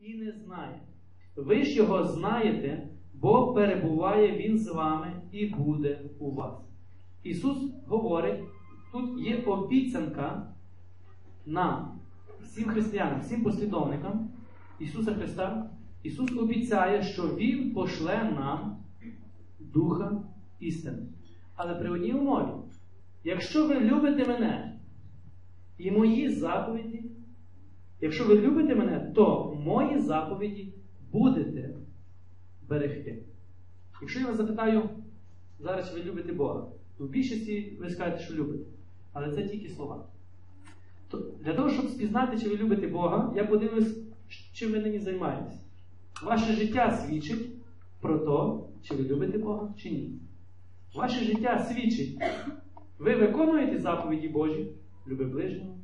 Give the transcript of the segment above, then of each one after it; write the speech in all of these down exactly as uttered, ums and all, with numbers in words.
і не знає. Ви ж його знаєте, бо перебуває він з вами і буде у вас. Ісус говорить, тут є обіцянка нам, всім християнам, всім послідовникам Ісуса Христа. Ісус обіцяє, що Він пошле нам Духа істини. Але при одній умові. Якщо ви любите мене і мої заповіді, якщо ви любите мене, то мої заповіді будете берегти. Якщо я вас запитаю, зараз ви любите Бога, то в більшості ви скажете, що любите. Але це тільки слова. То для того, щоб спізнати, чи ви любите Бога, я подивлюсь, чим ви нині займаєтесь. Ваше життя свідчить про те, чи ви любите Бога, чи ні. Ваше життя свідчить. Ви виконуєте заповіді Божі? Люби ближнього,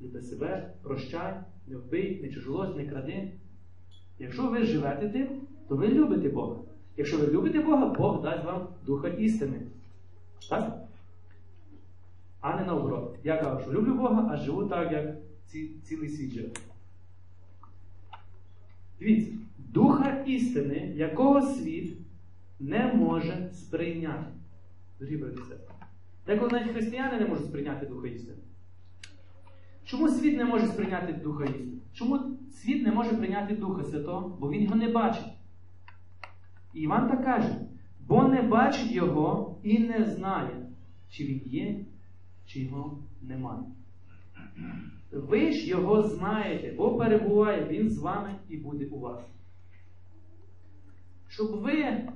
люби себе, прощай, не вбий, не чужолось, не кради. Якщо ви живете тим, то ви любите Бога. Якщо ви любите Бога, Бог дасть вам Духа істини. Так? А не наоборот. Я кажу, що люблю Бога, а живу так, як ці, цілий світ живе. Дивіться, Духа істини, якого світ не може сприйняти. Дорогі брати і сестри. Деколи навіть християни не можуть сприйняти Духа істини. Чому світ не може сприйняти Духа істини? Чому світ не може прийняти Духа Святого? Бо він його не бачить. І Іван так каже, бо не бачить його і не знає, чи він є, чи його немає. Ви ж його знаєте, бо перебуває він з вами і буде у вас. Щоб ви...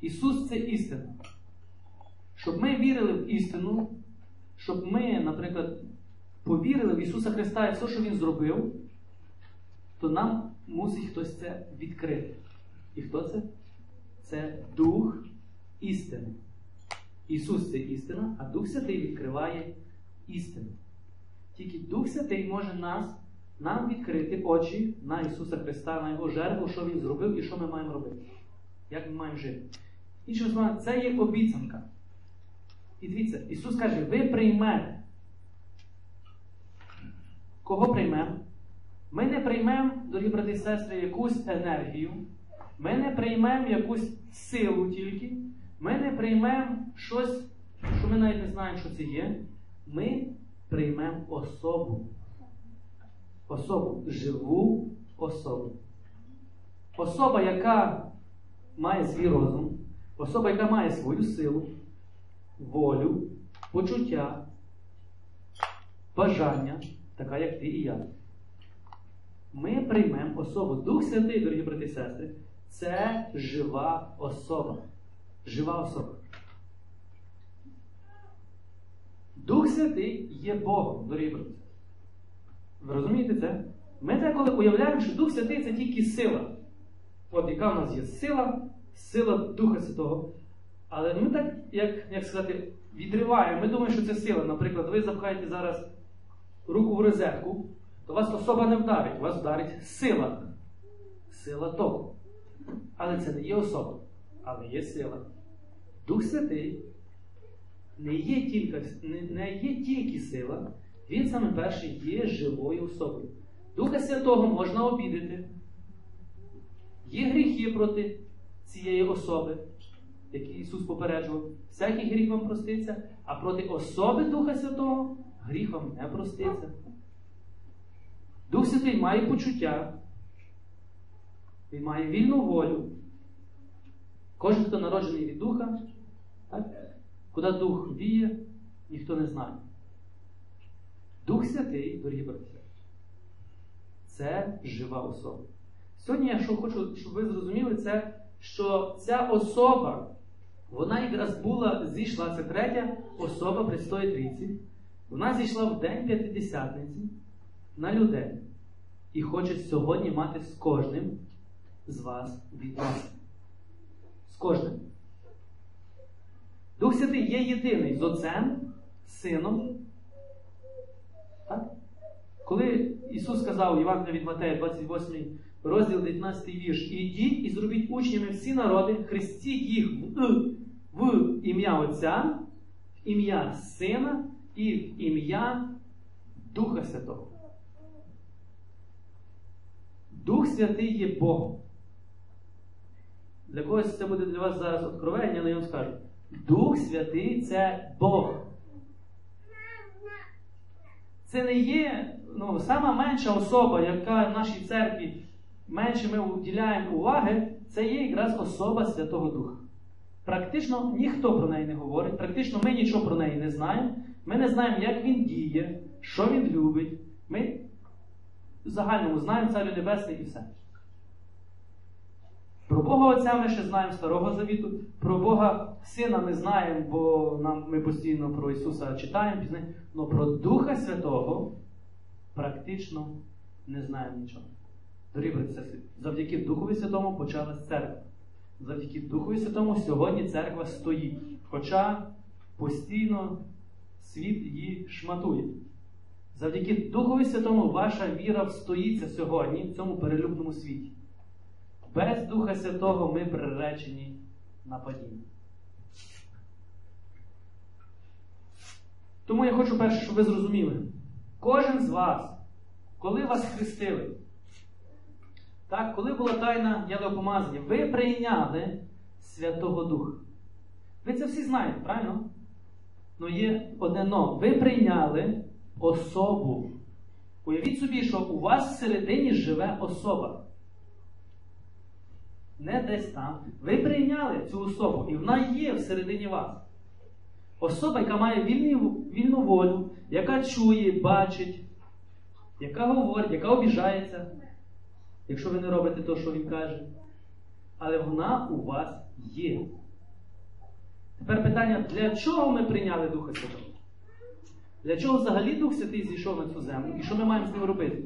Ісус – це істина. Щоб ми вірили в істину, щоб ми, наприклад, повірили в Ісуса Христа і все, що Він зробив, то нам мусить хтось це відкрити. І хто це? Це Дух істини. Ісус – це істина, а Дух Святий відкриває істину. Тільки Дух Святий може нас, нам відкрити очі на Ісуса Христа, на Його жертву, що Він зробив і що ми маємо робити. Як ми маємо жити. Іншими словами, це є обіцянка. І дивіться, Ісус каже, ви приймете. Кого приймемо? Ми не приймемо, дорогі брати і сестри, якусь енергію, ми не приймемо якусь силу тільки, ми не приймемо щось, що ми навіть не знаємо, що це є. Ми приймемо особу. Особу. Живу особу. Особа, яка має свій розум, особа, яка має свою силу, волю, почуття, бажання, така як ти і я. Ми приймемо особу. Дух Святий, дорогі брати і сестри, це жива особа. Жива особа. Дух Святий є Богом, дорогі брати. Ви розумієте це? Ми так коли уявляємо, що Дух Святий – це тільки сила. От яка в нас є сила, сила Духа Святого. Але ми так, як, як сказати, відриваємо. Ми думаємо, що це сила. Наприклад, ви запхаєте зараз руку в розетку, то вас особа не вдарить. Вас вдарить сила. Сила току. Але це не є особа. Але є сила. Дух Святий не є тільки, не, не є тільки сила. Він саме перший є живою особою. Духа Святого можна обідати. Є гріхи проти цієї особи, які Ісус попереджував. Всякий гріх вам проститься, а проти особи Духа Святого гріх вам не проститься. Дух Святий має почуття, він має вільну волю. Кожен, хто народжений від Духа, так? Куди Дух віє, ніхто не знає. Дух Святий, дорогі брати, це жива особа. Сьогодні я що хочу, щоб ви зрозуміли, це, що ця особа, вона якраз була, зійшла, це третя особа Пресвятої Трійці. Вона зійшла в день П'ятидесятниці на людей. І хоче сьогодні мати з кожним з вас відносини. З кожним. Дух Святий є єдиний з Отцем, Сином. Так? Коли Ісус сказав, Іван від Матея, двадцять восьмий розділ дев'ятнадцятий вірш. «Ідіть і зробіть учнями всі народи, хрестіть їх в, в ім'я Отця, в ім'я Сина і в ім'я Духа Святого». Дух Святий є Богом. Для когось це буде для вас зараз откровення, але я вам скажу. Дух Святий – це Бог. Це не є, ну, сама менша особа, яка в нашій церкві менше ми уділяємо уваги, це є якраз особа Святого Духа. Практично ніхто про неї не говорить, практично ми нічого про неї не знаємо, ми не знаємо, як він діє, що він любить, ми в загальному знаємо Царю Небесний і все. Про Бога Отця ми ще знаємо Старого Завіту, про Бога Сина ми знаємо, бо нам, ми постійно про Ісуса читаємо, але про Духа Святого практично не знаємо нічого. Дорогі брати і сестри, завдяки Духові Святому почалась церква. Завдяки Духові Святому сьогодні церква стоїть, хоча постійно світ її шматує. Завдяки Духові Святому ваша віра встоїться сьогодні в цьому перелюбному світі. Без Духа Святого ми приречені на падіння. Тому я хочу перше, щоб ви зрозуміли. Кожен з вас, коли вас хрестили, так, коли була тайна ялеопомазання, ви прийняли Святого Духа. Ви це всі знаєте, правильно? Ну є одне но. Ви прийняли особу. Уявіть собі, що у вас всередині живе особа. Не десь там. Ви прийняли цю особу, і вона є всередині вас. Особа, яка має вільну, вільну волю, яка чує, бачить, яка говорить, яка обіжається, якщо ви не робите те, що він каже. Але вона у вас є. Тепер питання, для чого ми прийняли Духа Святого? Для чого взагалі Дух Святий зійшов на цю землю? І що ми маємо з ним робити?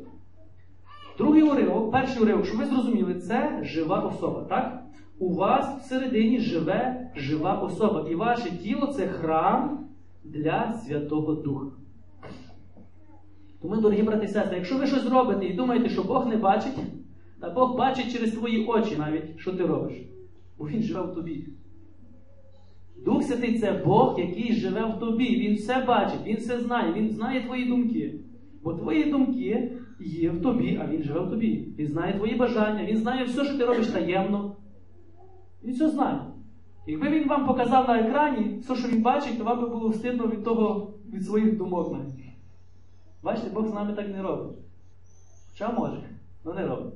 Другий уривок, перший уривок, щоб ви зрозуміли, це жива особа, так? У вас всередині живе жива особа. І ваше тіло – це храм для Святого Духа. Тому, дорогі брати і сестри, якщо ви щось робите і думаєте, що Бог не бачить, та Бог бачить через твої очі навіть, що ти робиш. Бо Він живе в тобі. Дух Святий – це Бог, який живе в тобі. Він все бачить, Він все знає, Він знає твої думки. Бо твої думки є в тобі, а Він живе в тобі. Він знає твої бажання, Він знає все, що ти робиш таємно. Він все знає. Якби Він вам показав на екрані все, що Він бачить, то вам би було встидно від того, від своїх думок навіть. Бачите, Бог з нами так не робить. Хоча може, але не робить.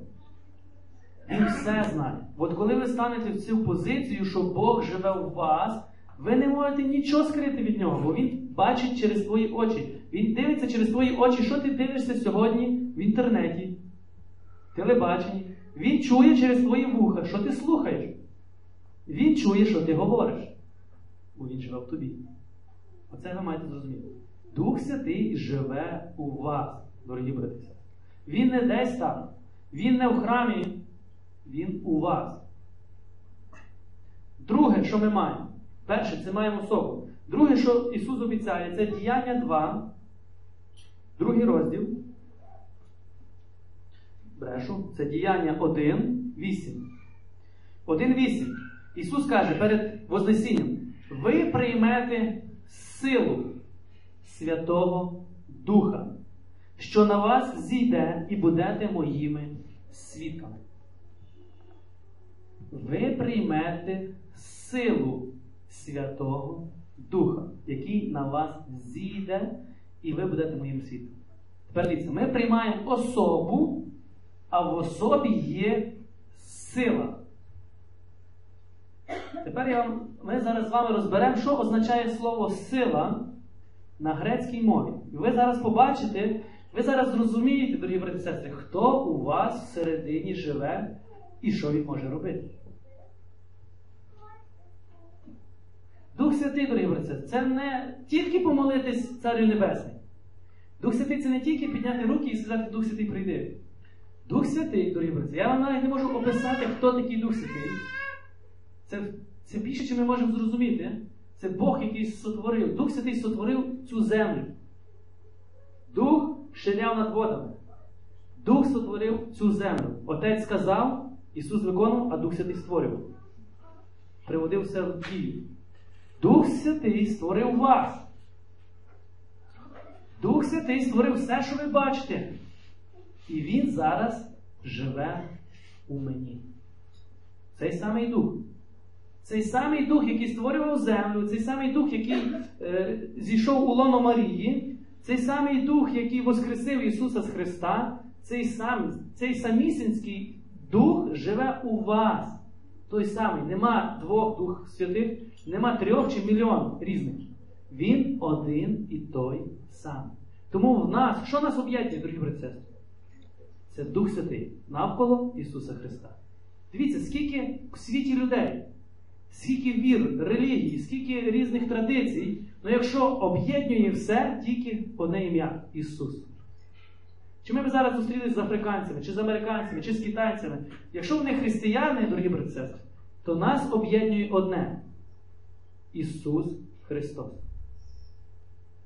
Він все знає. От коли ви станете в цю позицію, що Бог живе у вас, ви не можете нічого скрити від Нього, бо Він бачить через твої очі. Він дивиться через твої очі, що ти дивишся сьогодні в інтернеті, телебаченні. Він чує через твої вуха, що ти слухаєш. Він чує, що ти говориш. Бо Він живе в тобі. Оце ви маєте зрозуміти. Дух Святий живе у вас, дорогі брати. Він не десь там, Він не в храмі, Він у вас. Друге, що ми маємо. Перше, це маємо особу. Друге, що Ісус обіцяє, це Діяння два, другий розділ. Брешу. Це Діяння один, вісім. один, вісім. Ісус каже перед Вознесінням, ви приймете силу Святого Духа, що на вас зійде і будете моїми свідками. Ви приймете силу Святого Духа, який на вас зійде, і ви будете моїм свідками. Тепер дивіться, ми приймаємо особу, а в особі є сила. Тепер я вам, ми зараз з вами розберемо, що означає слово «сила» на грецькій мові. І ви зараз побачите, ви зараз зрозумієте, дорогі брати і сестри, хто у вас всередині живе і що він може робити. Дух Святий, дорогі брати і сестри, це не тільки помолитись Царю Небесному. Дух Святий – це не тільки підняти руки і сказати «Дух Святий, прийди». Дух Святий, дорогі брати, я вам навіть не можу описати, хто такий Дух Святий. Це, це більше, чим ми можемо зрозуміти. Це Бог, який сотворив. Дух Святий сотворив цю землю. Дух ширяв над водами. Дух сотворив цю землю. Отець сказав, Ісус виконав, а Дух Святий створював. Приводив все в дію. Дух Святий створив вас. Дух Святий створив все, що ви бачите. І Він зараз живе у мені. Цей самий Дух. Цей самий Дух, який створював землю, цей самий Дух, який е, зійшов у лоно Марії, цей самий Дух, який воскресив Ісуса з Христа, цей, сам, цей самісінський Дух живе у вас. Той самий. Нема двох Дух Святих, нема трьох чи мільйон різних. Він один і той самий. Тому в нас, що нас об'єднує, дорогі брати і сестри? Це Дух Святий навколо Ісуса Христа. Дивіться, скільки в світі людей, скільки вір, релігій, скільки різних традицій, але якщо об'єднує все, тільки одне ім'я – Ісус. Чи ми б зараз зустрілися з африканцями, чи з американцями, чи з китайцями, якщо вони християни, дорогі брати і сестри, то нас об'єднує одне – Ісус Христос.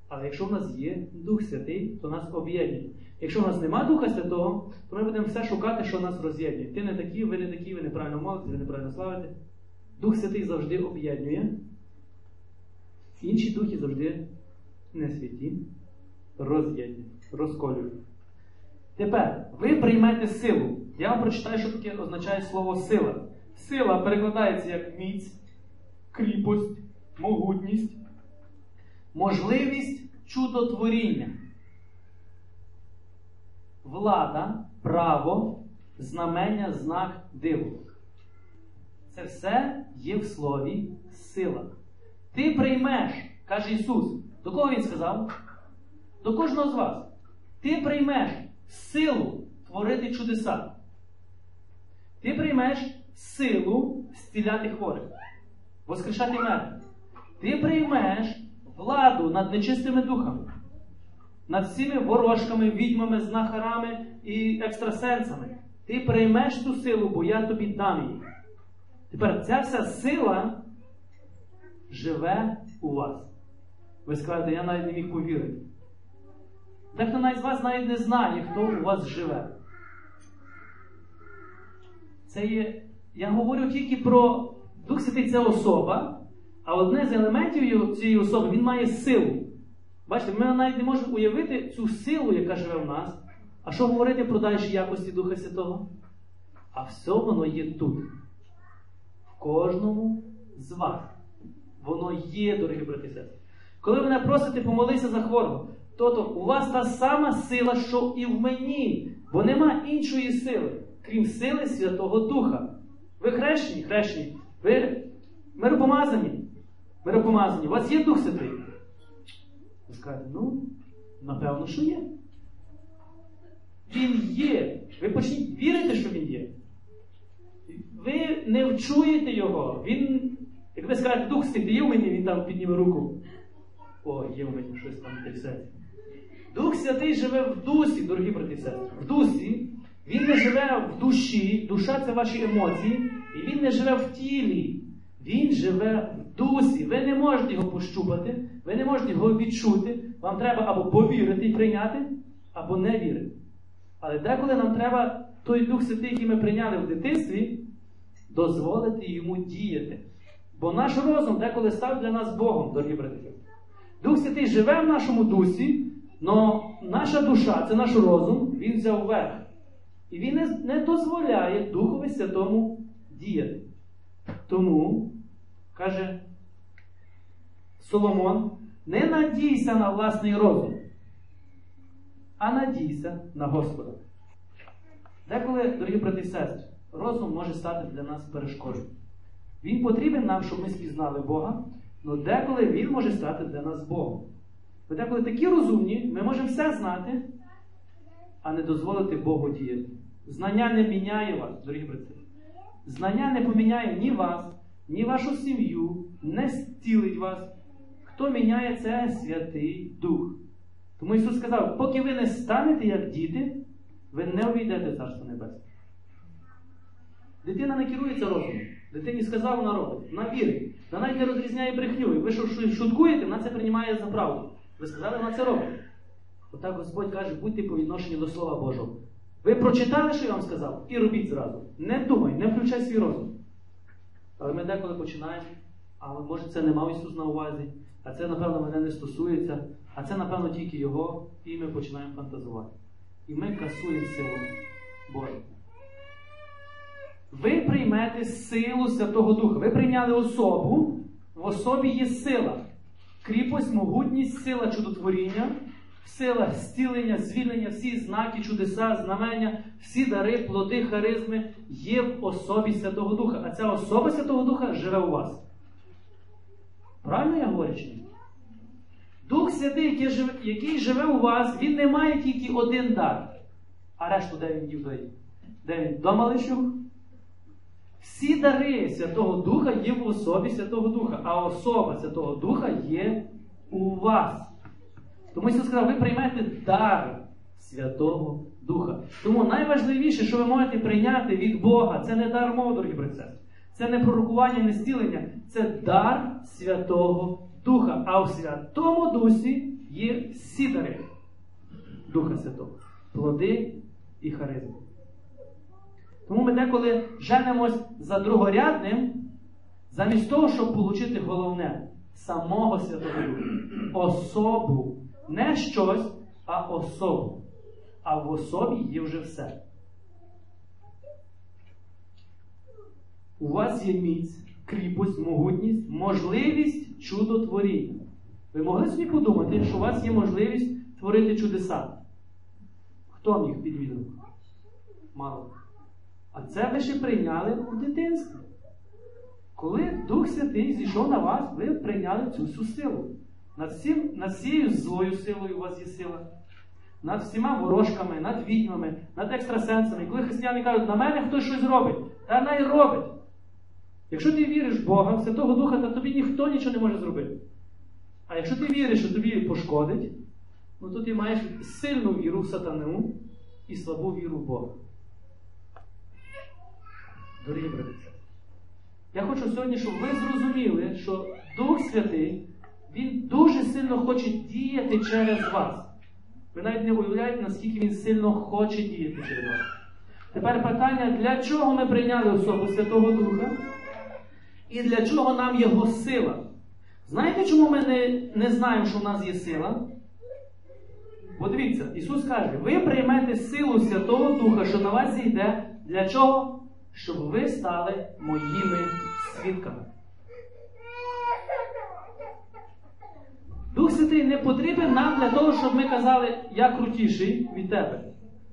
Але якщо в нас є Дух Святий, то нас об'єднує. Якщо в нас нема Духа Святого, то ми будемо все шукати, що нас роз'єднує. Ти не такий, ви не такі, ви неправильно молитесь, ви неправильно славите. Дух Святий завжди об'єднує. Інші духи завжди не святі, роз'єднує, розколює. Тепер, ви приймете силу. Я вам прочитаю, що таке означає слово сила. Сила перекладається як міць, кріпость, могутність, можливість чудотворіння, влада, право, знамення, знак, диво. Це все є в слові сила. Ти приймеш, каже Ісус. До кого Він сказав? До кожного з вас. Ти приймеш силу творити чудеса. Ти приймеш силу зціляти хворих, воскрешати мертвих. Ти приймеш владу над нечистими духами, над всіми ворожками, відьмами, знахарами і екстрасенсами. Ти приймеш цю силу, бо я тобі дам її. Тепер ця вся сила живе у вас. Ви скажете, я навіть не міг повірити. Дехто навіть з вас навіть не знає, хто у вас живе. Це є, я говорю тільки про Дух Святий, це особа, а одне з елементів цієї особи, він має силу. Бачите, ми навіть не можемо уявити цю силу, яка живе в нас. А що говорити про дальші якості Духа Святого? А все воно є тут. В кожному з вас. Воно є, дорогі брати і сестри. Коли мене просите, помолися за хворого, то-то у вас та сама сила, що і в мені. Бо нема іншої сили, крім сили Святого Духа. Ви хрещені? Хрещені. Ви миропомазані? Миропомазані. У вас є Дух Святий? Ви скажете, ну, напевно, що є. Він є. Ви почніть вірити, що Він є. Ви не вчуєте Його. Він, як ви скажете, Дух Святий є в мені, він там підніме руку. О, є в мені щось там те все. Дух Святий живе в дусі, дорогі брати і сестри. В дусі. Він не живе в душі. Душа – це ваші емоції. І він не живе в тілі. Він живе в дусі. Ви не можете його пощупати. Ви не можете його відчути. Вам треба або повірити і прийняти, або не вірити. Але деколи нам треба той Дух Святий, який ми прийняли в дитинстві, дозволити йому діяти. Бо наш розум деколи став для нас Богом, дорогі брати. Дух Святий живе в нашому дусі, але наша душа, це наш розум, він взяв верх. І він не дозволяє Духові Святому діяти. Тому, каже Соломон, не надійся на власний розум, а надійся на Господа. Деколи, дорогі брати і сестри, розум може стати для нас перешкодою. Він потрібен нам, щоб ми спізнали Бога, але деколи він може стати для нас Богом. Бо деколи такі розумні, ми можемо все знати, а не дозволити Богу діяти. Знання не міняє вас, дорогі брати. Знання не поміняє ні вас, ні вашу сім'ю, не зцілить вас. Хто міняє, це Святий Дух. Тому Ісус сказав, поки ви не станете як діти, ви не увійдете в Царство Небесне. Дитина не керується розумом. Дитині сказав, вона робить. Вона вірить. Вона навіть не розрізняє брехню. І ви що шуткуєте, вона це приймає за правду. Ви сказали, вона це робить. Отак Господь каже, будьте по відношенню до Слова Божого. Ви прочитали, що я вам сказав? І робіть зразу. Не думай, не включай свій розум. Але ми деколи починаємо, а може це не мав Ісус на увазі, а це, напевно, мене не стосується, а це, напевно, тільки Його, і ми починаємо фантазувати. І ми касуємо силу Божу. Ви приймете силу Святого Духа. Ви прийняли особу, в особі є сила. Кріпость, могутність, сила чудотворіння, сила зцілення, звільнення, всі знаки, чудеса, знамення, всі дари, плоди, харизми є в особі Святого Духа. А ця особа Святого Духа живе у вас. Правильно я говорю чи ні? Дух Святий, який живе у вас, він не має тільки один дар. А решту де він дів дає? Де він? До маличок? Всі дари Святого Духа є в особі Святого Духа, а особа Святого Духа є у вас. Тому Ісус сказав, ви приймете дар Святого Духа. Тому найважливіше, що ви можете прийняти від Бога, це не дар мови, дорогі брати і сестри. Це не пророкування, не зцілення, це дар Святого Духа. А в Святому Дусі є всі дари Духа Святого, плоди і харизми. Тому ми деколи женемось за другорядним, замість того, щоб отримати головне – самого Святого Духа. Особу. Не щось, а особу. А в особі є вже все. У вас є міць, кріпость, могутність, можливість чудотворіння. Ви могли собі подумати, що у вас є можливість творити чудеса? Хто міг підвідав? Мало. А це ви ще прийняли у дитинстві. Коли Дух Святий зійшов на вас, ви прийняли цю всю силу. Над, всім, над всією злою силою у вас є сила. Над всіма ворожками, над відьмами, над екстрасенсами. Коли християни кажуть, на мене хтось щось робить, та най робить. Якщо ти віриш в Бога, в Святого Духа, то тобі ніхто нічого не може зробити. А якщо ти віриш, що тобі пошкодить, ну то ти маєш сильну віру в сатану і слабу віру в Бога. Дорогі брати, я хочу сьогодні, щоб ви зрозуміли, що Дух Святий, він дуже сильно хоче діяти через вас. Ви навіть не уявляєте, наскільки він сильно хоче діяти через вас. Тепер питання, для чого ми прийняли особу Святого Духа? І для чого нам його сила? Знаєте, чому ми не, не знаємо, що в нас є сила? Бо дивіться, Ісус каже, ви приймете силу Святого Духа, що на вас зійде. Для чого? Щоб ви стали моїми свідками. Дух Святий не потрібен нам для того, щоб ми казали, я крутіший від тебе.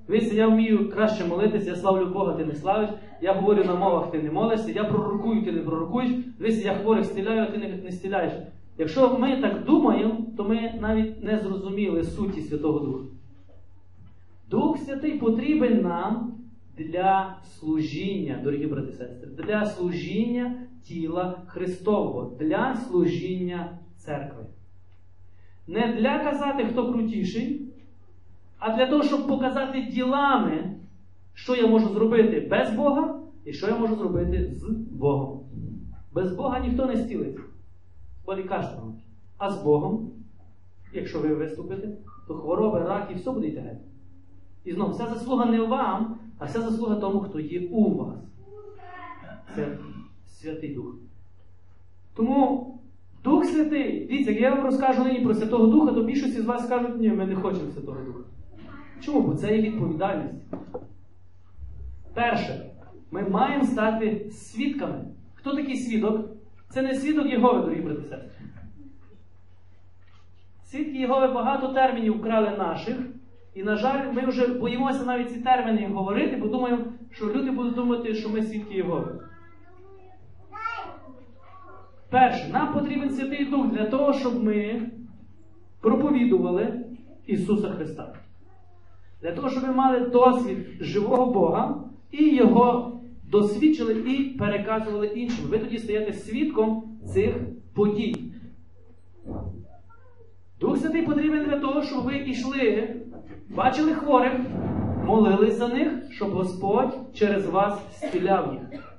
Дивіться, я вмію краще молитися, я славлю Бога, ти не славиш, я говорю на мовах, ти не молишся, я пророкую, ти не пророкуєш, дивіться, я хворих стіляю, а ти не, не стіляєш. Якщо ми так думаємо, то ми навіть не зрозуміли суті Святого Духа. Дух Святий потрібен нам для служіння, дорогі брати і сестри, для служіння тіла Христового, для служіння церкви. Не для казати, хто крутіший, а для того, щоб показати ділами, що я можу зробити без Бога і що я можу зробити з Богом. Без Бога ніхто не зцілиться, бо лікарство. А з Богом, якщо ви виступите, то хвороби, рак і все буде йти геть. І знову, вся заслуга не вам, а вся заслуга тому, хто є у вас. Це Святий Дух. Тому Дух Святий, дивіться, як я вам розкажу нині про Святого Духа, то більшість з вас скажуть, ні, ми не хочемо Святого Духа. Чому? Бо це є відповідальність. Перше, ми маємо стати свідками. Хто такий свідок? Це не свідок Єгови, дорогі брати і сестри. Свідки Єгови багато термінів вкрали наших. І, на жаль, ми вже боїмося навіть ці терміни говорити, бо думаємо, що люди будуть думати, що ми свідки Єгови. Перше, нам потрібен Святий Дух для того, щоб ми проповідували Ісуса Христа. Для того, щоб ми мали досвід живого Бога і Його досвідчили і переказували іншим. Ви тоді стаєте свідком цих подій. Дух Святий потрібен для того, щоб ви йшли, бачили хворих, молились за них, щоб Господь через вас зціляв їх.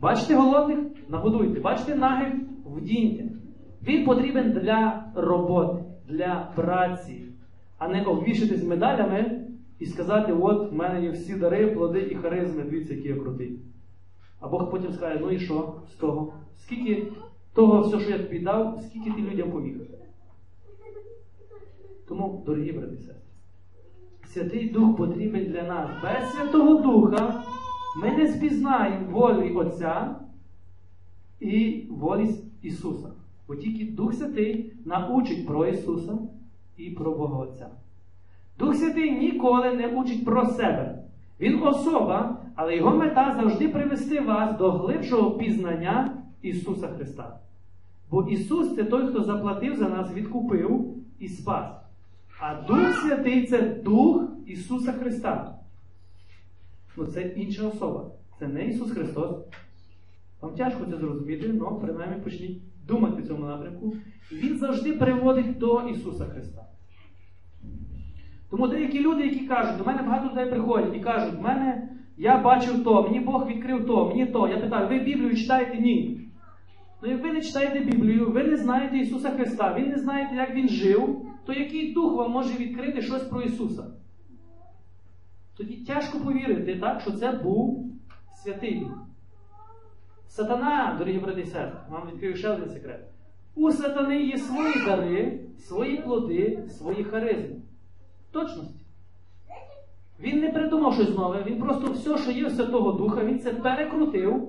Бачите голодних? Нагодуйте. Бачите нагих? Вдіньте. Він потрібен для роботи, для праці, а не обвішатись медалями і сказати, от в мене є всі дари, плоди і харизми, дивіться, які я крутий. А Бог потім скаже, ну і що з того? Скільки того, все, що я тобі дав, скільки ти людям поміг? Тому, дорогі брати і сестри, Святий Дух потрібен для нас. Без Святого Духа ми не спізнаємо волі Отця і волі Ісуса. Бо тільки Дух Святий научить про Ісуса і про Бога Отця. Дух Святий ніколи не учить про себе. Він особа, але його мета завжди привести вас до глибшого пізнання Ісуса Христа. Бо Ісус – це той, хто заплатив за нас, відкупив і спас. А Дух Святий – це Дух Ісуса Христа. Ну, це інша особа. Це не Ісус Христос. Вам тяжко це зрозуміти, але принаймні почніть думати в цьому напрямку. Він завжди приводить до Ісуса Христа. Тому деякі люди, які кажуть, до мене багато людей приходять і кажуть, в мене я бачив то, мені Бог відкрив то, мені то. Я питаю, ви Біблію читаєте? Ні. Ну, як ви не читаєте Біблію, ви не знаєте Ісуса Христа, ви не знаєте, як Він жив, то який дух вам може відкрити щось про Ісуса? Тоді тяжко повірити, так, що це був Святий Дух. Сатана, дорогі брати і сестри, вам відкрию ще один секрет. У сатани є свої дари, свої плоди, свої харизми. Точності. Він не придумав щось нове, він просто все, що є в Святого Духа, він це перекрутив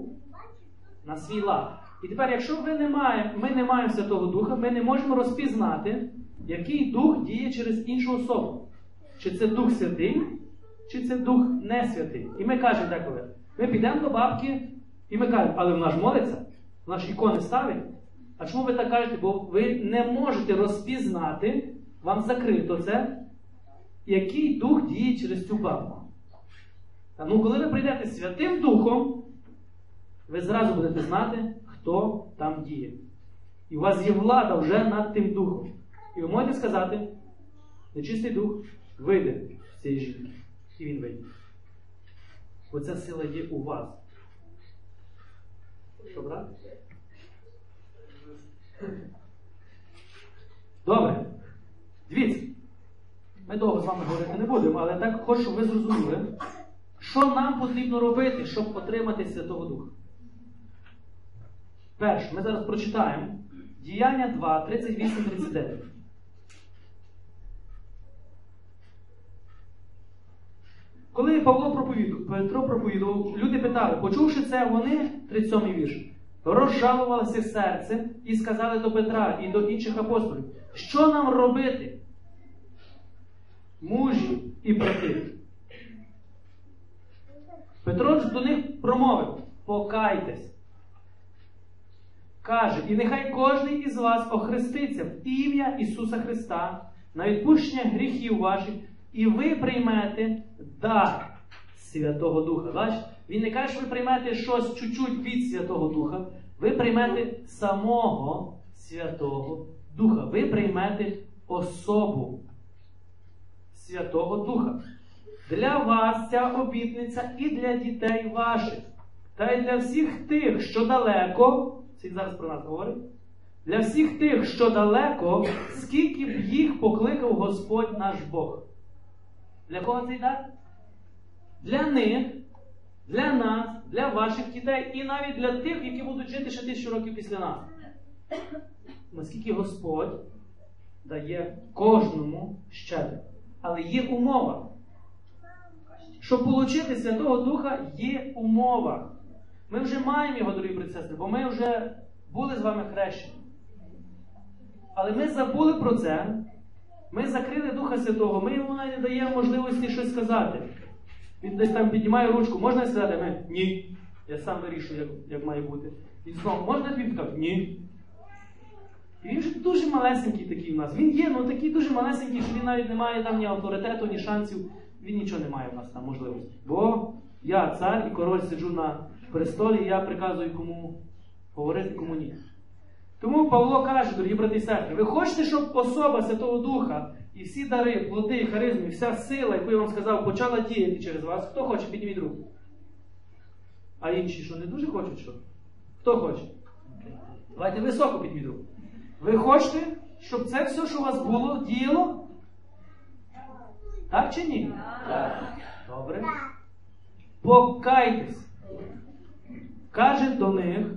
на свій лад. І тепер, якщо ви не має, ми не маємо Святого Духа, ми не можемо розпізнати, який Дух діє через іншу особу. Чи це Дух Святий, чи це Дух не святий. І ми кажемо деколи, ми підемо до бабки, і ми кажемо, але вона ж молиться, вона ж ікони ставить. А чому ви так кажете? Бо ви не можете розпізнати, вам закрито це, який Дух діє через цю бабку. Та, ну, коли ви прийдете Святим Духом, ви зразу будете знати, хто там діє. І у вас є влада вже над тим Духом. І ви можете сказати, нечистий Дух вийде з цієї жінки. І він вийде. Бо ця сила є у вас. Що, брат? Добре. Дивіться. Ми довго з вами говорити не будемо, але так хочу, щоб ви зрозуміли, що нам потрібно робити, щоб отримати Святого Духа. Перше, ми зараз прочитаємо Діяння два, тридцять вісім тридцять дев'ять. Коли Павло проповідував, Петро проповідував, люди питали, почувши це, вони, тридцять сьомий вірш, розжалувалися серцем і сказали до Петра і до інших апостолів, що нам робити? Мужі і брати. Петро ж до них промовив, покайтесь. Каже, і нехай кожний із вас охреститься в ім'я Ісуса Христа на відпущення гріхів ваших, і ви приймете дар Святого Духа. Бачите? Він не каже, що ви приймете щось чуть-чуть від Святого Духа, ви приймете самого Святого Духа. Ви приймете особу Святого Духа. Для вас ця обітниця і для дітей ваших, та й для всіх тих, що далеко, це зараз про нас говорить, для всіх тих, що далеко, скільки б їх покликав Господь наш Бог. Для кого цей дар? Для них, для нас, для ваших дітей і навіть для тих, які будуть жити ще тисячу років після нас. Наскільки Господь дає кожному щедро. Але є умова. Щоб отримати Святого Духа, є умова. Ми вже маємо його, дорогі брати, бо ми вже були з вами хрещені. Але ми забули про це. Ми закрили Духа Святого. Ми йому навіть не даємо можливості щось сказати. Він десь там піднімає ручку. Можна сказати? Ми? Ні. Я сам вирішую, як, як має бути. Він знову, можна тобі? Ні. І він ж дуже малесенький такий у нас. Він є, але такий дуже малесенький, що він навіть не має там ні авторитету, ні шансів. Він нічого не має в нас там можливості. Бо я цар і король сиджу на престолі, і я приказую кому говорити, кому ні. Тому Павло каже, дорогі брати і сестри, ви хочете, щоб особа Святого Духа і всі дари, плоди, харизми, вся сила, яку я вам сказав, почала діяти через вас? Хто хоче, підніміть руку. А інші що, не дуже хочуть, що? Хто хоче? Давайте високо підніміть руку. Ви хочете, щоб це все, що у вас було, діяло? Так чи ні? Так. Добре. Покайтесь. Каже до них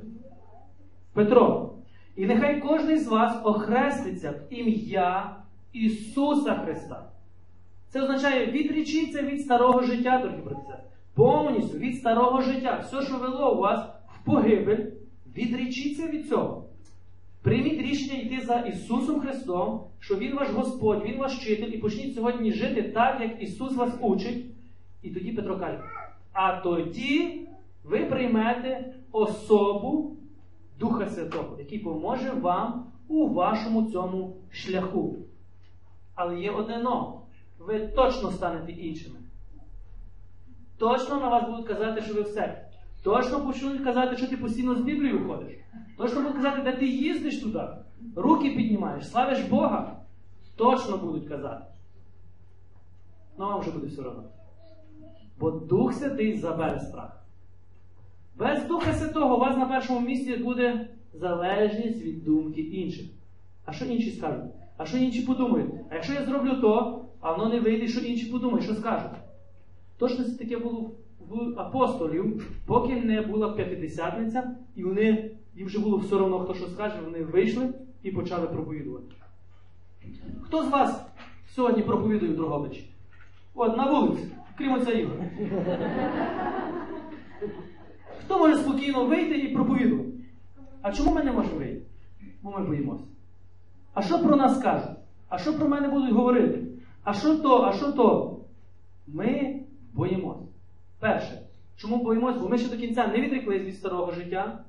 Петро. І нехай кожен з вас охреститься в ім'я Ісуса Христа. Це означає, відрічіться від старого життя, дорогі брати. повністю від старого життя. Все, що вело у вас в погибель, відречіться від цього. Прийміть рішення йти за Ісусом Христом, що Він ваш Господь, Він ваш вчитель, і почніть сьогодні жити так, як Ісус вас учить. І тоді Петро каже, а тоді ви приймете особу Духа Святого, який поможе вам у вашому цьому шляху. Але є одне но. Ви точно станете іншими. Точно на вас будуть казати, що ви в церкві. Точно почнуть казати, що ти постійно з Біблією ходиш. Точно будуть казати, де ти їздиш туди, руки піднімаєш, славиш Бога. Точно будуть казати. Ну, вам вже буде все одно. Бо Дух Святий забере страх. Без Духа Святого у вас на першому місці буде залежність від думки інших. А що інші скажуть? А що інші подумають? А якщо я зроблю то, а воно не вийде, що інші подумають, що скажуть? Точно це таке було в апостолів, поки не була п'ятидесятниця, і вони, їм вже було все одно, хто що скаже, вони вийшли і почали проповідувати. Хто з вас сьогодні проповідує в Дрогобичі? От, на вулиці, крім оця Ігор. Хто може спокійно вийти і проповідувати? А чому ми не можемо вийти? Бо ми боїмося. А що про нас кажуть? А що про мене будуть говорити? А що то? А що то? Ми боїмося. Перше. Чому боїмося? Бо ми ще до кінця не відреклись від старого життя.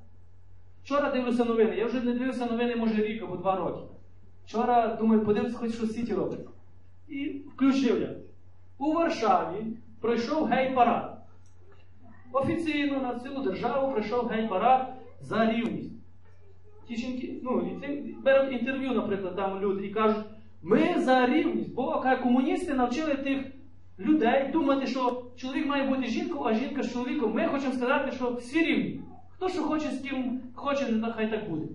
Вчора дивлюся новини. Я вже не дивився новини, може, рік або два роки. Вчора, думаю, подивлюся, хоч що в світі робить. І включив я. У Варшаві пройшов гей-парад. Офіційно на цілу державу прийшов гей-парад за рівність. Ті жінки, ну, беруть інтерв'ю, наприклад, там люди і кажуть, ми за рівність, бо комуністи навчили тих людей думати, що чоловік має бути жінкою, а жінка з чоловіком. Ми хочемо сказати, що всі рівні. Хто що хоче, з ким хоче, нехай так буде.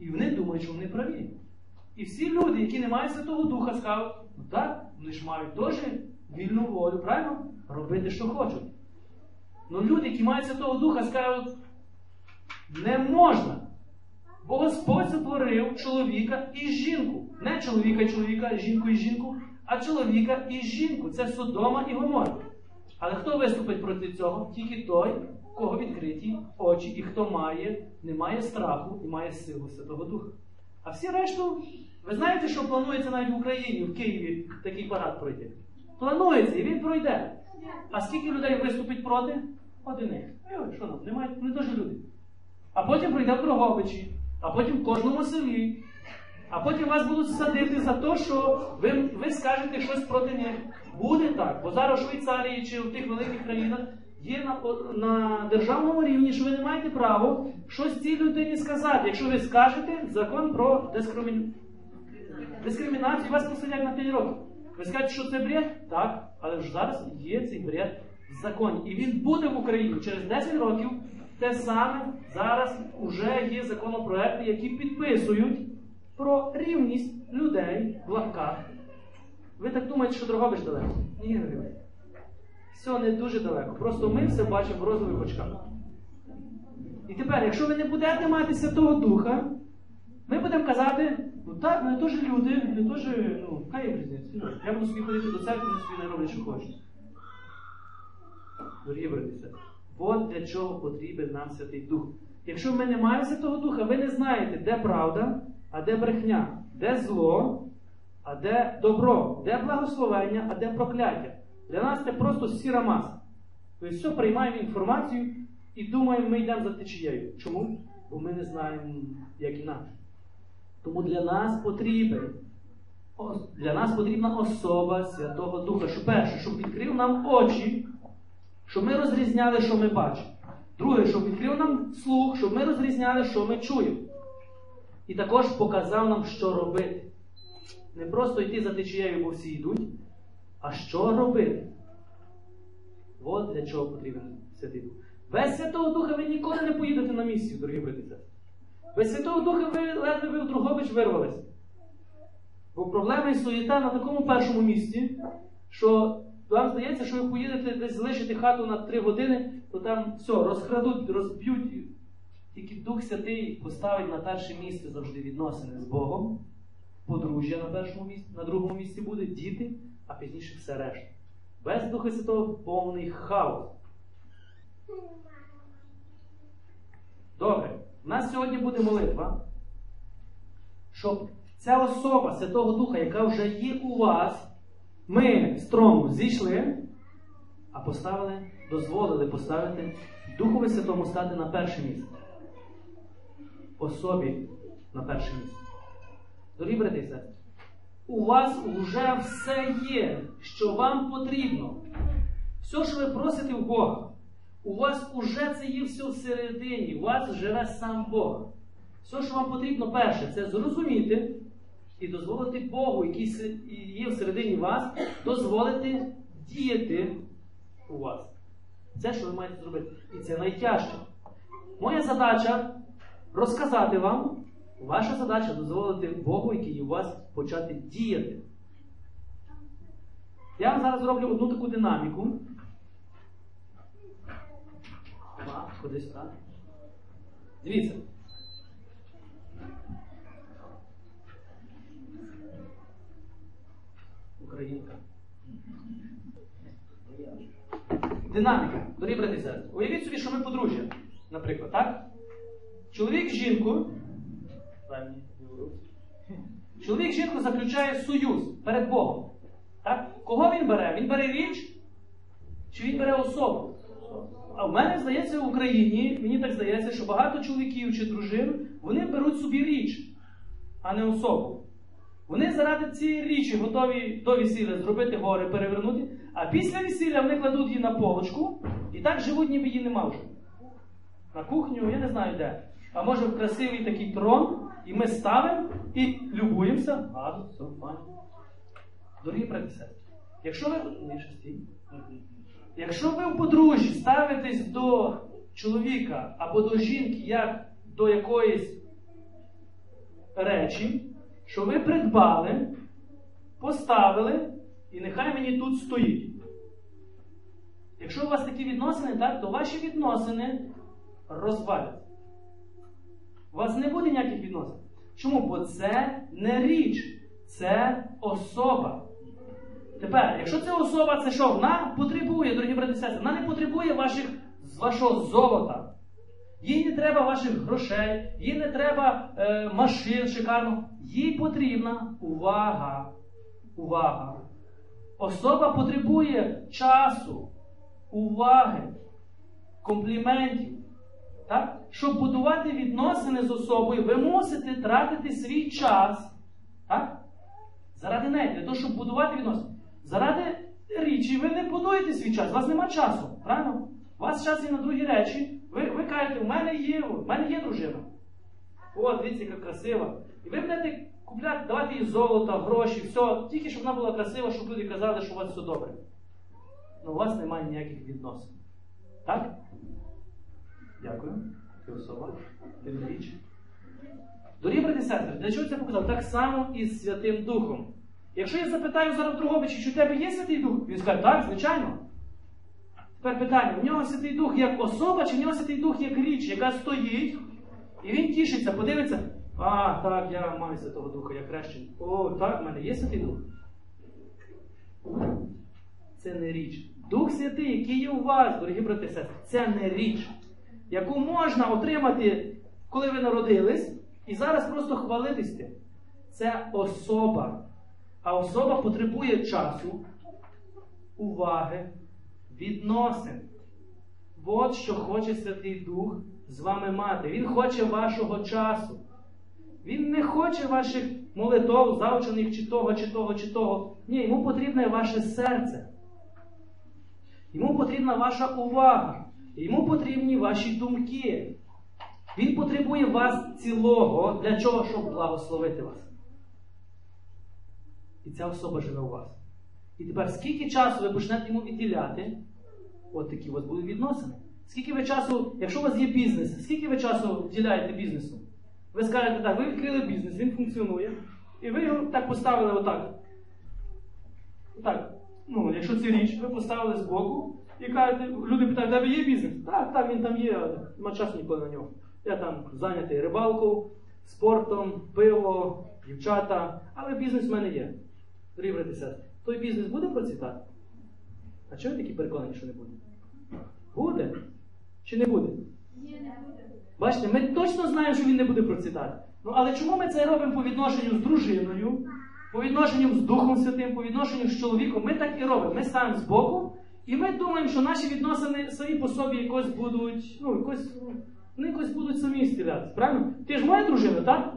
І вони думають, що вони праві. І всі люди, які не мають Святого Духа, скажуть, ну так, вони ж мають теж вільну волю, правильно? Робити, що хочуть. Ну люди, які мають Святого Духа, скажуть, не можна. Бо Господь створив чоловіка і жінку. Не чоловіка і чоловіка, жінку і жінку, а чоловіка і жінку. Це Содома і Гоморра. Але хто виступить проти цього? Тільки той, у кого відкриті очі і хто має, не має страху і має силу Святого Духа. А всі решту, ви знаєте, що планується навіть в Україні, в Києві такий парад пройде? Планується, і він пройде. А скільки людей виступить проти? Одиниць. Що нам? Немає, не дуже люди. А потім пройде в Дрогобичі. А потім в кожному селі. А потім вас будуть садити за те, що ви, ви скажете щось проти них. Буде так, бо зараз в Швейцарії чи в тих великих країнах є на, на державному рівні, що ви не маєте права щось цій людині сказати. Якщо ви скажете закон про дискримі... дискримінацію, вас посадять на п'ять років. Ви скажете, що це бред? Так, але ж зараз є цей бред в законі. І він буде в Україні через десять років. Те саме зараз вже є законопроекти, які підписують про рівність людей в лапках. Ви так думаєте, що Дрогобич далеко? Ні, не думаєте. Все не дуже далеко. Просто ми все бачимо в розових очках. І тепер, якщо ви не будете мати Святого Духа, ми будемо казати, ну так, не дуже люди, не дуже, ну, яка є різниця? Я буду собі ходити до церкви, не собі не роблять, що хочуть. Дорогі брати, от для чого потрібен нам Святий Дух. Якщо ми не маємо Святого Духа, ви не знаєте, де правда, а де брехня, де зло, а де добро, де благословення, а де прокляття. Для нас це просто сіра маса. Тобто все, приймаємо інформацію і думаємо, ми йдемо за течією. Чому? Бо ми не знаємо, як інакше. Тому для нас потрібен, для нас потрібна особа Святого Духа. Що перше, щоб відкрив нам очі, щоб ми розрізняли, що ми бачимо. Друге, щоб відкрив нам слух, щоб ми розрізняли, що ми чуємо. І також показав нам, що робити. Не просто йти за течією, бо всі йдуть, а що робити. От для чого потрібен Святий Дух. Без Святого Духа ви ніколи не поїдете на місію, дорогі брати. Без Святого Духа ви ледве ви в Дрогобич вирвалися. Бо проблема і суєта на такому першому місці, що вам здається, що ви поїдете десь залишити хату на три години, то там все, розкрадуть, розб'ють. Тільки Дух Святий поставить на перше місце завжди відносини з Богом. Подружжя на першому місці, на другому місці буде, діти, а пізніше все решта. Без Духа Святого повний хаос. Добре. У нас сьогодні буде молитва, щоб ця особа Святого Духа, яка вже є у вас, ми з трону зійшли, а поставили, дозволили поставити Духові Святому стати на перше місце. Особі на перше місце. Дорогі брати і сестри, у вас вже все є, що вам потрібно. Все, що ви просите в Бога, у вас уже це є все всередині, у вас живе сам Бог. Все, що вам потрібно перше, це зрозуміти і дозволити Богу, який є всередині вас, дозволити діяти у вас. Це, що ви маєте зробити. І це найтяжче. Моя задача розказати вам, ваша задача дозволити Богу, який є у вас, почати діяти. Я вам зараз зроблю одну таку динаміку. Два, кудись так. Дивіться. Українка. Динаміка. Дорогі брати і сестри, уявіть собі, що ми подружжя, наприклад, так? Чоловік з жінкою. Чоловік з жінкою заключає союз перед Богом. Так? Кого він бере? Він бере річ? Чи він бере особу? А в мене, здається, в Україні, мені так здається, що багато чоловіків чи дружин, вони беруть собі річ, а не особу. Вони заради цієї річі готові до весілля зробити гори, перевернути, а після весілля вони кладуть її на полочку і так живуть, ніби її нема вже. На кухню, я не знаю де. А може в красивий такий трон, і ми ставимо, і любуємося. А, все, файно. Дорогі брати і сестри, якщо ви... Якщо ви в подружжі ставитесь до чоловіка або до жінки як до якоїсь речі, що ви придбали, поставили, і нехай мені тут стоїть. Якщо у вас такі відносини, так, то ваші відносини розваляться. У вас не буде ніяких відносин. Чому? Бо це не річ, це особа. Тепер, якщо ця особа, це що? Вона потребує, дорогі брати і сестри, вона не потребує ваших, вашого золота. Їй не треба ваших грошей, їй не треба е, машин шикарно. Їй потрібна увага. Увага. Особа потребує часу, уваги, компліментів. Так? Щоб будувати відносини з особою, ви мусите тратити свій час. Так? Заради неї, для того, щоб будувати відносини. Заради річі ви не будуєте свій час, у вас нема часу, правильно? У вас час і на другі речі. Ви, ви кажете, у мене є, у мене є дружина. О, дивіться, яка красива. І ви будете купляти, давати їй золото, гроші, все, тільки щоб вона була красива, щоб люди казали, що у вас все добре. Ну, у вас немає ніяких відносин. Так? Дякую. Ти особа, ти річ. Дорогі брати і сестри, для чого це показав? Так само і з Святим Духом. Якщо я запитаю зараз Дрогобича, чи в тебе є Святий Дух? Він скаже, так, звичайно. Тепер питання, в нього Святий Дух як особа, чи в нього Святий Дух як річ, яка стоїть, і він тішиться, подивиться, а, так, я маю Святого Духа, я хрещений. О, так, в мене є Святий Дух. Це не річ. Дух Святий, який є у вас, дорогі брати і сестри, це не річ, яку можна отримати, коли ви народились, і зараз просто хвалитись тим. Це особа. А особа потребує часу, уваги, відносин. От що хоче Святий Дух з вами мати. Він хоче вашого часу. Він не хоче ваших молитов, заучених чи того, чи того, чи того. Ні, йому потрібне ваше серце. Йому потрібна ваша увага. Йому потрібні ваші думки. Він потребує вас цілого, для чого? Щоб благословити вас. І ця особа живе у вас. І тепер, скільки часу ви почнете йому відділяти, от такі у вас будуть відносини. Скільки ви часу, якщо у вас є бізнес, скільки ви часу вділяєте бізнесу? Ви скажете так, ви відкрили бізнес, він функціонує, і ви його так поставили отак. Отак. Ну, якщо це річ, ви поставили збоку, і кажете, люди питають, тебе є бізнес? Так, там він там є, нема часу ніколи на нього. Я там зайнятий рибалкою, спортом, пиво, дівчата, але бізнес в мене є. Дорогі брати і сестри, той бізнес буде процвітати? А чого ви такі переконані, що не буде? Буде. Чи не буде? Ні, не буде. Бачите, ми точно знаємо, що він не буде процвітати. Ну, але чому ми це робимо по відношенню з дружиною, по відношенню з Духом Святим, по відношенню з чоловіком? Ми так і робимо. Ми ставимо збоку, і ми думаємо, що наші відносини самі по собі якось будуть, ну, якось, ну, якось будуть самі стілятися, правильно? Ти ж моя дружина, так?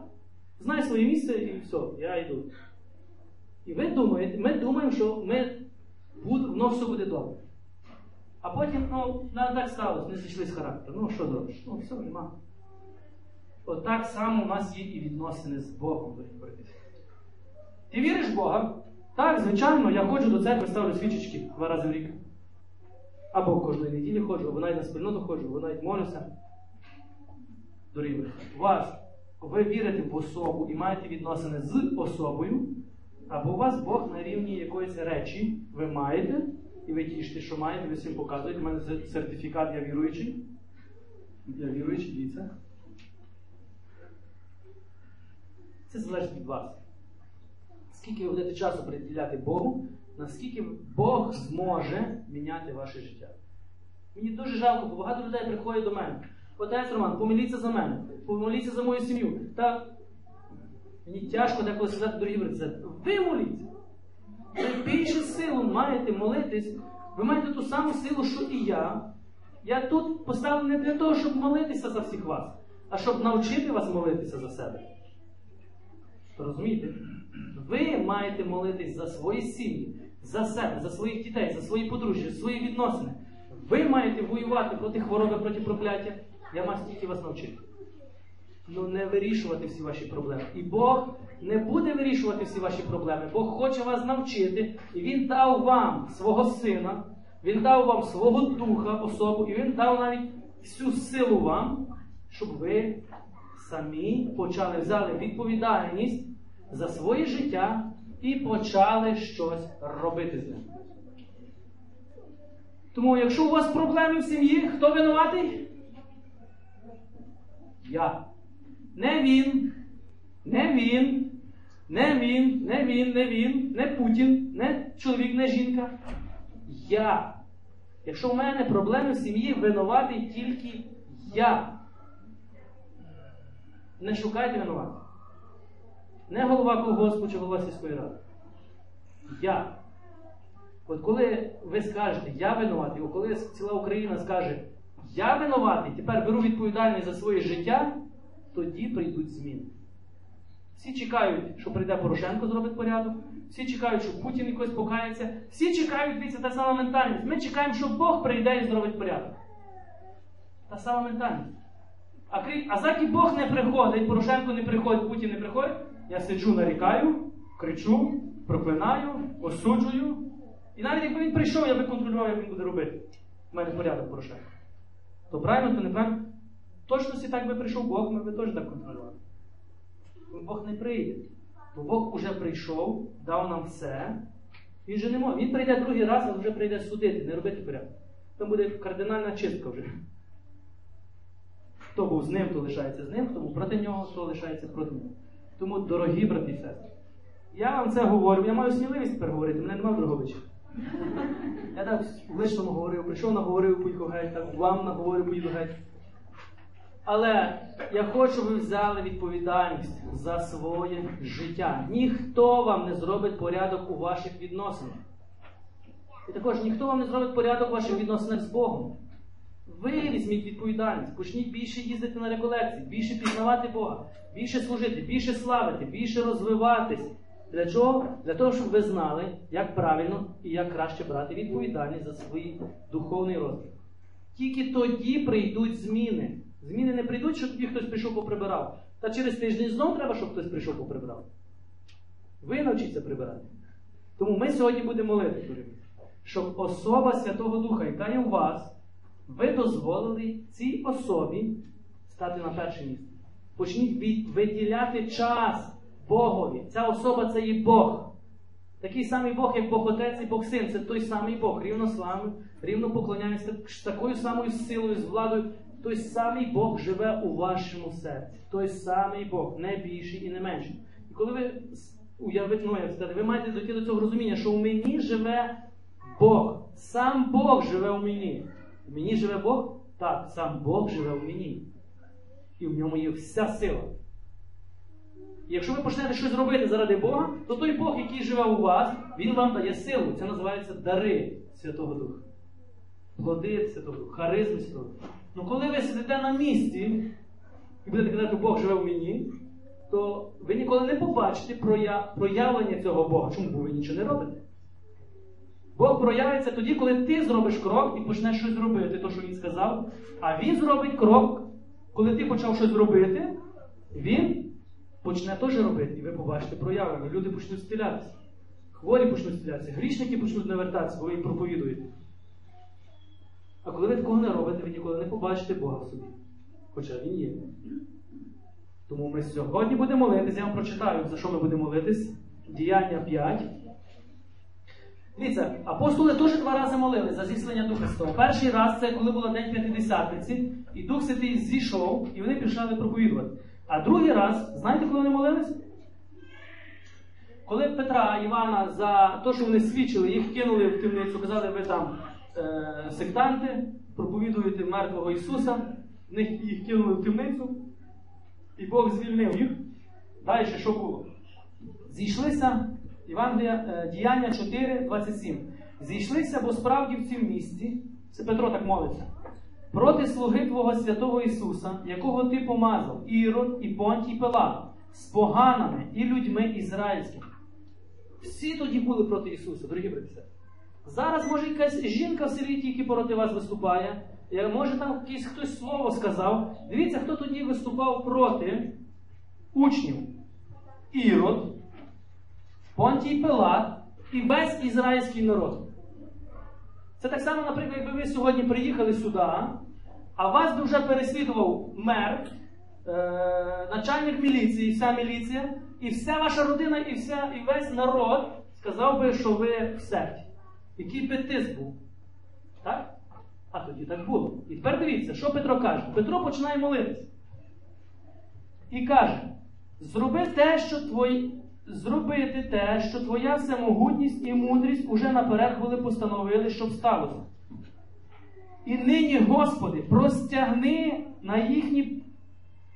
Знай своє місце і все, я йду. І ви думаєте, ми думаємо, що ми буд, воно все буде добре. А потім, ну, так сталося, не зійшлися характер. Ну, що зробиш? Ну, все, нема. От так само у нас є і відносини з Богом. Ти віриш в Бога? Так, звичайно, я ходжу до церкви, ставлю свічечки два рази в рік. Або кожної неділі ходжу, або навіть на спільноту ходжу, або навіть молюся. Дорогі, у вас, ви вірите в особу і маєте відносини з особою, або у вас Бог на рівні якоїсь речі ви маєте, і ви тішите, що маєте, ви всім показуєте. У мене сертифікат, я віруючий. Я віруючий, дійсно. Це залежить від вас. Скільки ви будете часу приділяти Богу, наскільки Бог зможе міняти ваше життя. Мені дуже жалко, бо багато людей приходять до мене. Отець Роман, помоліться за мене, помоліться за мою сім'ю. Та мені тяжко деколи сказати, дорогі брати, ви моліться. Ви більше силу маєте молитись, ви маєте ту саму силу, що і я. Я тут поставлений не для того, щоб молитися за всіх вас, а щоб навчити вас молитися за себе. Розумієте? Ви маєте молитись за свої сім'ї, за себе, за своїх дітей, за свої подружжя, за свої відносини. Ви маєте воювати проти хвороби, проти прокляття. Я маю стільки вас навчити. Ну, не вирішувати всі ваші проблеми. І Бог не буде вирішувати всі ваші проблеми. Бог хоче вас навчити. І Він дав вам свого Сина, Він дав вам свого Духа, особу, і Він дав навіть всю силу вам, щоб ви самі почали, взяли відповідальність за своє життя і почали щось робити з ним. Тому, якщо у вас проблеми в сім'ї, хто винуватий? Я. Не він, не він, не він, не він, не він, не Путін, не чоловік, не жінка. Я. Якщо в мене проблеми в сім'ї, винуватий тільки я. Не шукайте винуватих. Не голова колгоспу чи голова сільської ради. Я. От коли ви скажете, я винуватий, коли ціла Україна скаже, я винуватий, тепер беру відповідальність за своє життя, тоді прийдуть зміни. Всі чекають, що прийде Порошенко, зробить порядок. Всі чекають, що Путін якось покається. Всі чекають, дивіться, та сама ментальність. Ми чекаємо, що Бог прийде і зробить порядок. Та сама ментальність. А, крім, а заки Бог не приходить, Порошенко не приходить, Путін не приходить, я сиджу, нарікаю, кричу, проклинаю, осуджую. І навіть якби він прийшов, я би контролював, як він буде робити. У мене порядок Порошенко. То правильно, то неправильно. Точності так би прийшов Бог, ми би теж так контролювали. Бо Бог не прийде. Бо Бог вже прийшов, дав нам все. Він вже не може. Він прийде другий раз, але вже прийде судити, не робити порядок. Там буде кардинальна чистка вже. Хто був з ним, то лишається з ним, хто був проти нього, то лишається проти нього. Тому, дорогі брати і сестри, я вам це говорю, я маю сміливість тепер говорити, мене немає Дроговича. Я так лично наговорив, прийшов, наговорив, поїду геть, так вам наговорив, поїду геть. Але я хочу, щоб ви взяли відповідальність за своє життя. Ніхто вам не зробить порядок у ваших відносинах. І також ніхто вам не зробить порядок у ваших відносинах з Богом. Ви візьміть відповідальність, почніть більше їздити на реколекції, більше пізнавати Бога, більше служити, більше славити, більше розвиватись. Для чого? Для того, щоб ви знали, як правильно і як краще брати відповідальність за свій духовний розвиток. Тільки тоді прийдуть зміни. Зміни не прийдуть, щоб тобі хтось прийшов поприбирав. Та через тиждень знов треба, щоб хтось прийшов поприбирав. Ви навчіться прибирати. Тому ми сьогодні будемо молити, щоб особа Святого Духа, яка є у вас, ви дозволили цій особі стати на перше місце. Почніть виділяти час Богові. Ця особа – це є Бог. Такий самий Бог, як Бог Отець і Бог Син. Це той самий Бог. Рівно славимо, рівно поклоняємося, з такою самою силою, з владою. Той самий Бог живе у вашому серці. Той самий Бог. Не більший і не менший. І коли ви уявите, ну, я сказав, ви маєте дійти до цього розуміння, що у мені живе Бог. Сам Бог живе у мені. У мені живе Бог, Так, сам Бог живе в мені. І в ньому є вся сила. І якщо ви почнете щось робити заради Бога, то той Бог, який живе у вас, Він вам дає силу. Це називається дари Святого Духа. Плоди Святого Духа, харизм Святого Духа. Ну коли ви сидите на місці і будете казати, Бог живе в мені, то ви ніколи не побачите проявлення цього Бога. Чому? Бо ви нічого не робите. Бог проявиться тоді, коли ти зробиш крок і почнеш щось робити, то, що Він сказав. А Він зробить крок, коли ти почав щось робити, Він почне теж робити. І ви побачите проявлення. Люди почнуть стілятися. Хворі почнуть стілятися. Грішники почнуть навертатися, бо ви їм проповідуєте. А коли ви такого не робите, ви ніколи не побачите Бога в собі. Хоча Він є. Тому ми сьогодні будемо молитись. Я вам прочитаю, за що ми будемо молитись. Діяння п'ять. Дивіться, апостоли теж два рази молили за зіслання Духа Святого. Перший раз, це коли був День П'ятидесятниці, і Дух Святий зійшов, і вони пішли проповідувати. А другий раз, знаєте, коли вони молились? Коли Петра, Івана, за те, що вони свідчили, їх кинули в темницю, казали, ви там е- сектанти, проповідуєте мертвого Ісуса, їх кинули в темницю, і Бог звільнив їх. Далі, що було? Зійшлися. Євангелія, Діяння чотири, двадцять сім. Зійшлися, бо справді в цім місці, це Петро так молиться, проти слуги твого святого Ісуса, якого ти помазав, Ірод і Понтій Пилат, з поганими і людьми ізраїльськими. Всі тоді були проти Ісуса, дорогі брати. Зараз, може, якась жінка в селі тільки проти вас виступає, може, там якийсь хтось слово сказав. Дивіться, хто тоді виступав проти учнів. Ірод, Понтій Пилат і весь ізраїльський народ. Це так само, наприклад, якби ви сьогодні приїхали сюди, а вас би вже переслідував мер, е- начальник міліції, вся міліція, і вся ваша родина, і, вся, і весь народ сказав би, що ви в секті. Який би тиск був. Так? А тоді так було. І тепер дивіться, що Петро каже. Петро починає молитися. І каже, зроби те, що твої... Зробити те, що твоя всемогутність і мудрість уже наперед були постановили, щоб сталося. І нині, Господи, простягни на їхні,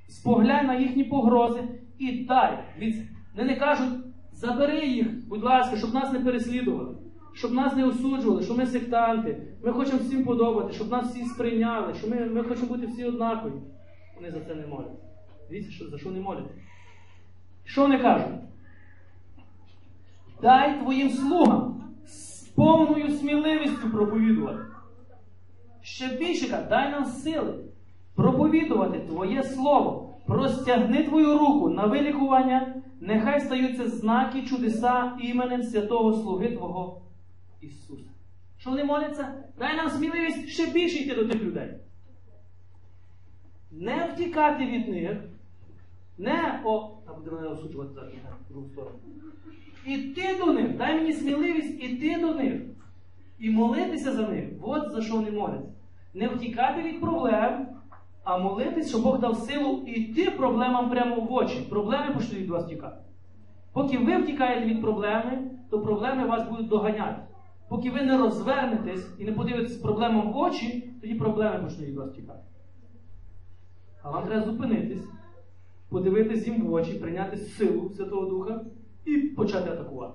споглянь на їхні погрози і дай. Від... Вони не кажуть, забери їх, будь ласка, щоб нас не переслідували, щоб нас не осуджували, що ми сектанти, ми хочемо всім подобати, щоб нас всі сприйняли, що ми, ми хочемо бути всі однакові. Вони за це не молять. Дивіться, що, за що не молять. Що вони кажуть? Дай твоїм слугам з повною сміливістю проповідувати. Ще більше, дай нам сили проповідувати твоє слово. Простягни твою руку на вилікування. Нехай стаються знаки, чудеса іменем святого слуги твого Ісуса. Що вони моляться? Дай нам сміливість ще більше йти до тих людей. Не втікати від них. Не о... А буде мене осуджувати зараз в другу сторону. Іти до них, дай мені сміливість іти до них і молитися за них. От за що вони моляться. Не втікати від проблем, а молитись, щоб Бог дав силу іти проблемам прямо в очі. Проблеми почнуть від вас тікати. Поки ви втікаєте від проблеми, то проблеми вас будуть доганяти. Поки ви не розвернетесь і не подивитесь проблемам в очі, тоді проблеми почнуть від вас тікати. А вам треба зупинитись, подивитись їм в очі, прийняти силу Святого Духа і почати атакувати.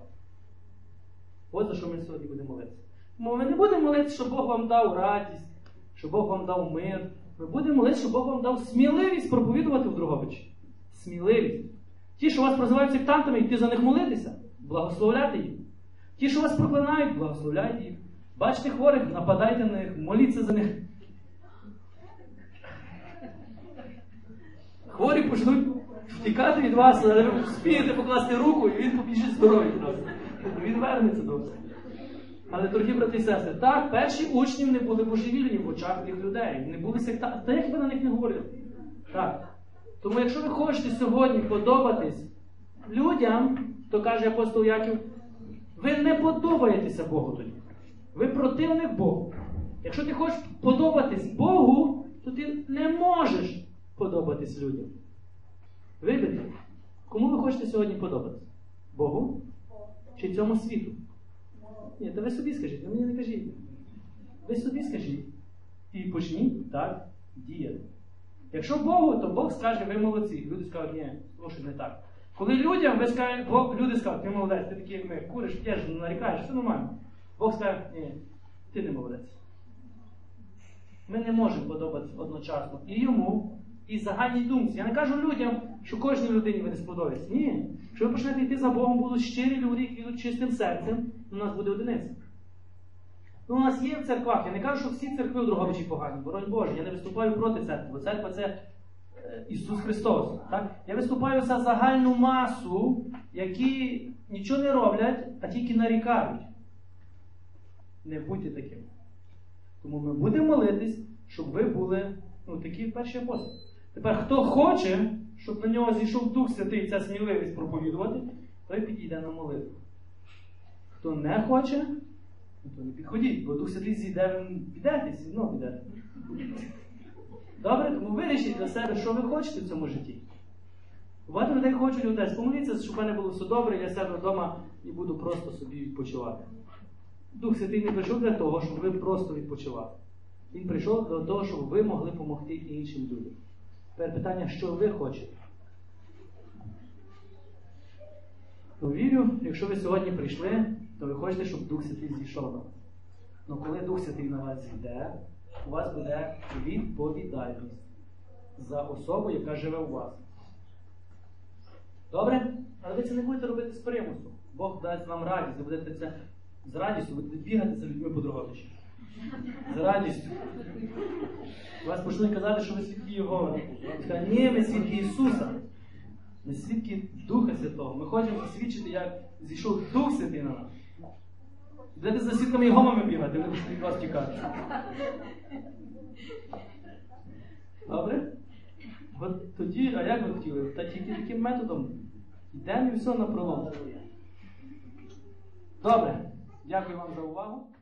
От за що ми сьогодні будемо молитися. Тому ми не будемо молитися, щоб Бог вам дав радість, щоб Бог вам дав мир. Ми будемо молитися, щоб Бог вам дав сміливість проповідувати в Дрогобичі. Сміливість. Ті, що вас прозивають сектантами, йти за них молитися, благословляйте їх. Ті, що вас проклинають, благословляйте їх. Бачите хворих, нападайте на них, моліться за них. Хворі почнуть втікати від вас, але ви спієте покласти руку, і він побіжить здоров'я. Він вернеться до вас. Але, дорогі брати і сестри, так, перші учні не були божевільні в очах тих людей. Не були сектантами. Та як ви на них не говорили? Так. Тому, якщо ви хочете сьогодні подобатись людям, то каже апостол Яків, ви не подобаєтеся Богу тоді. Ви противник Богу. Якщо ти хочеш подобатись Богу, то ти не можеш подобатись людям. Виберіть, кому ви хочете сьогодні подобатися? Богу? Чи цьому світу? Ні, то ви собі скажіть, ви мені не кажіть. Ви собі скажіть. і почніть так діяти. Якщо Богу, то Бог скаже, ви молодці. Люди скажуть, ні, тому що не так. Коли людям, ви скажете, Бог, люди скажуть, ти молодець, ти такий, як ми, куриш, п'єш, нарікаєш, все нормально. Бог скаже, ні, ти не молодець. Ми не можемо подобатися одночасно і йому, і загальній думці. Я не кажу людям, що кожній людині ви не сподобається. Ні. Що ви почнете йти за Богом, будуть щирі люди, які йдуть чистим серцем, у нас буде одиниця. Ну, у нас є в церквах, я не кажу, що всі церкви у Другобичі погані, боронь Боже, я не виступаю проти церкви, бо церква – це Ісус Христос. Так? Я виступаю за загальну масу, які нічого не роблять, а тільки нарікають. Не будьте такими. Тому ми будемо молитись, щоб ви були, ну, такі перші апостоли. Тепер, хто хоче, щоб на нього зійшов Дух Святий, ця сміливість проповідувати, той підійде на молитву. Хто не хоче, то не підходіть, бо Дух Святий зійде, підетесь, і знову підете. Добре? Тому вирішіть для себе, що ви хочете в цьому житті. Багато людей хочуть одесь. Помоліться, щоб в мене було все добре, я сяду вдома і буду просто собі відпочивати. Дух Святий не прийшов для того, щоб ви просто відпочивали. Він прийшов для того, щоб ви могли допомогти іншим людям. Тепер питання, що ви хочете? То вірю, якщо ви сьогодні прийшли, то ви хочете, щоб Дух Святий зійшов на вас. Але коли Дух Святий на вас зійде, у вас буде відповідальність за особу, яка живе у вас. Добре? Але ви це не будете робити з примусу. Бог дасть вам радість, ви будете це з радістю, ви будете бігати за людьми по Другобичі. З радістю. Вас почали казати, що ви свідки Єгови. Ні, ми свідки Ісуса. Ми свідки Духа Святого. Ми хочемо засвідчити, як зійшов Дух Святий на нас. Будете за свідками Єговами бігати, вони будуть від вас тікати. Добре? От тоді, а як ви хотіли? Та тільки таким методом. Йдемо і все напролом. Добре. Дякую вам за увагу.